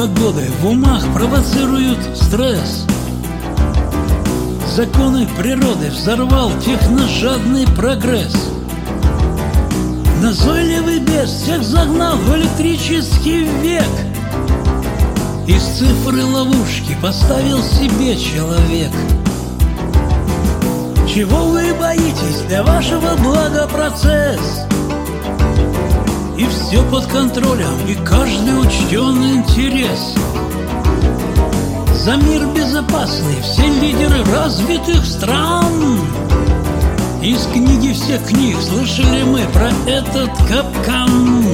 погоды в умах провоцируют стресс. Законы природы взорвал техножадный прогресс. Назойливый бес всех загнал в электрический век. Из цифры ловушки поставил себе человек. Чего вы боитесь, для вашего блага процесс. И все под контролем, и каждый учтен интерес. За мир безопасный все лидеры развитых стран. Из книги всех книг слышали мы про этот капкан.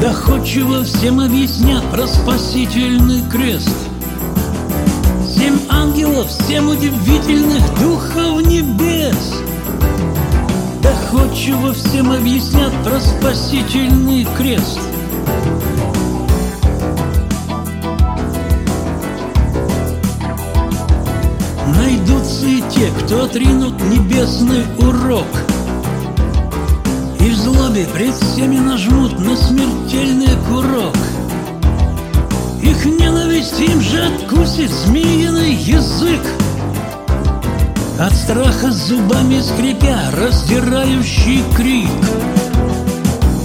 Доходчиво всем объяснят про спасительный крест. 7 ангелов, 7 удивительных духов небес. Доходчиво всем объяснят про спасительный крест. Найдутся и те, кто отринут небесный урок. И в злобе пред всеми нажмут на смертельный курок. Их ненависть им же откусит змеиный язык. От страха зубами скрипя раздирающий крик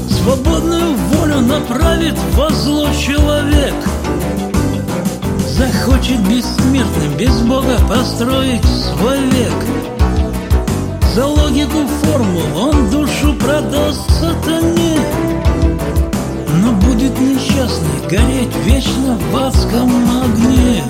свободную волю направит во зло человек. Захочет бессмертным без Бога построить свой век. За логику формул он душу продаст сатане, но будет несчастный гореть вечно в адском огне.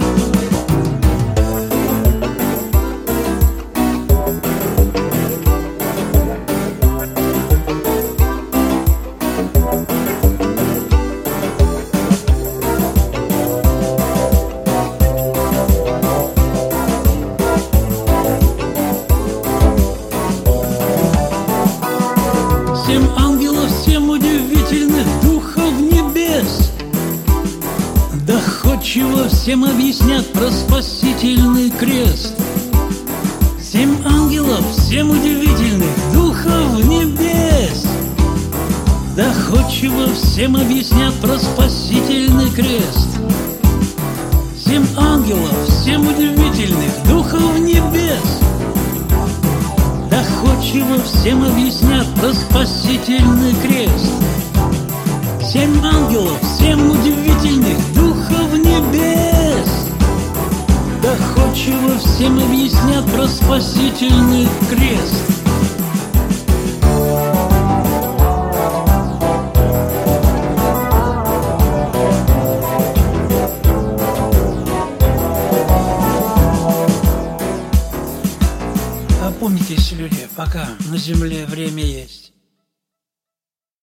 Всем объяснят про спасительный крест. 7 ангелов, 7 удивительных духов небес. Доходчиво всем объяснят про спасительный крест. 7 ангелов, 7 удивительных духов небес. Доходчиво всем объяснят про спасительный крест. 7 ангелов, 7 удивительных духов небес. Доходчиво всем объяснят про спасительный крест. Опомнитесь, люди, пока на земле время есть.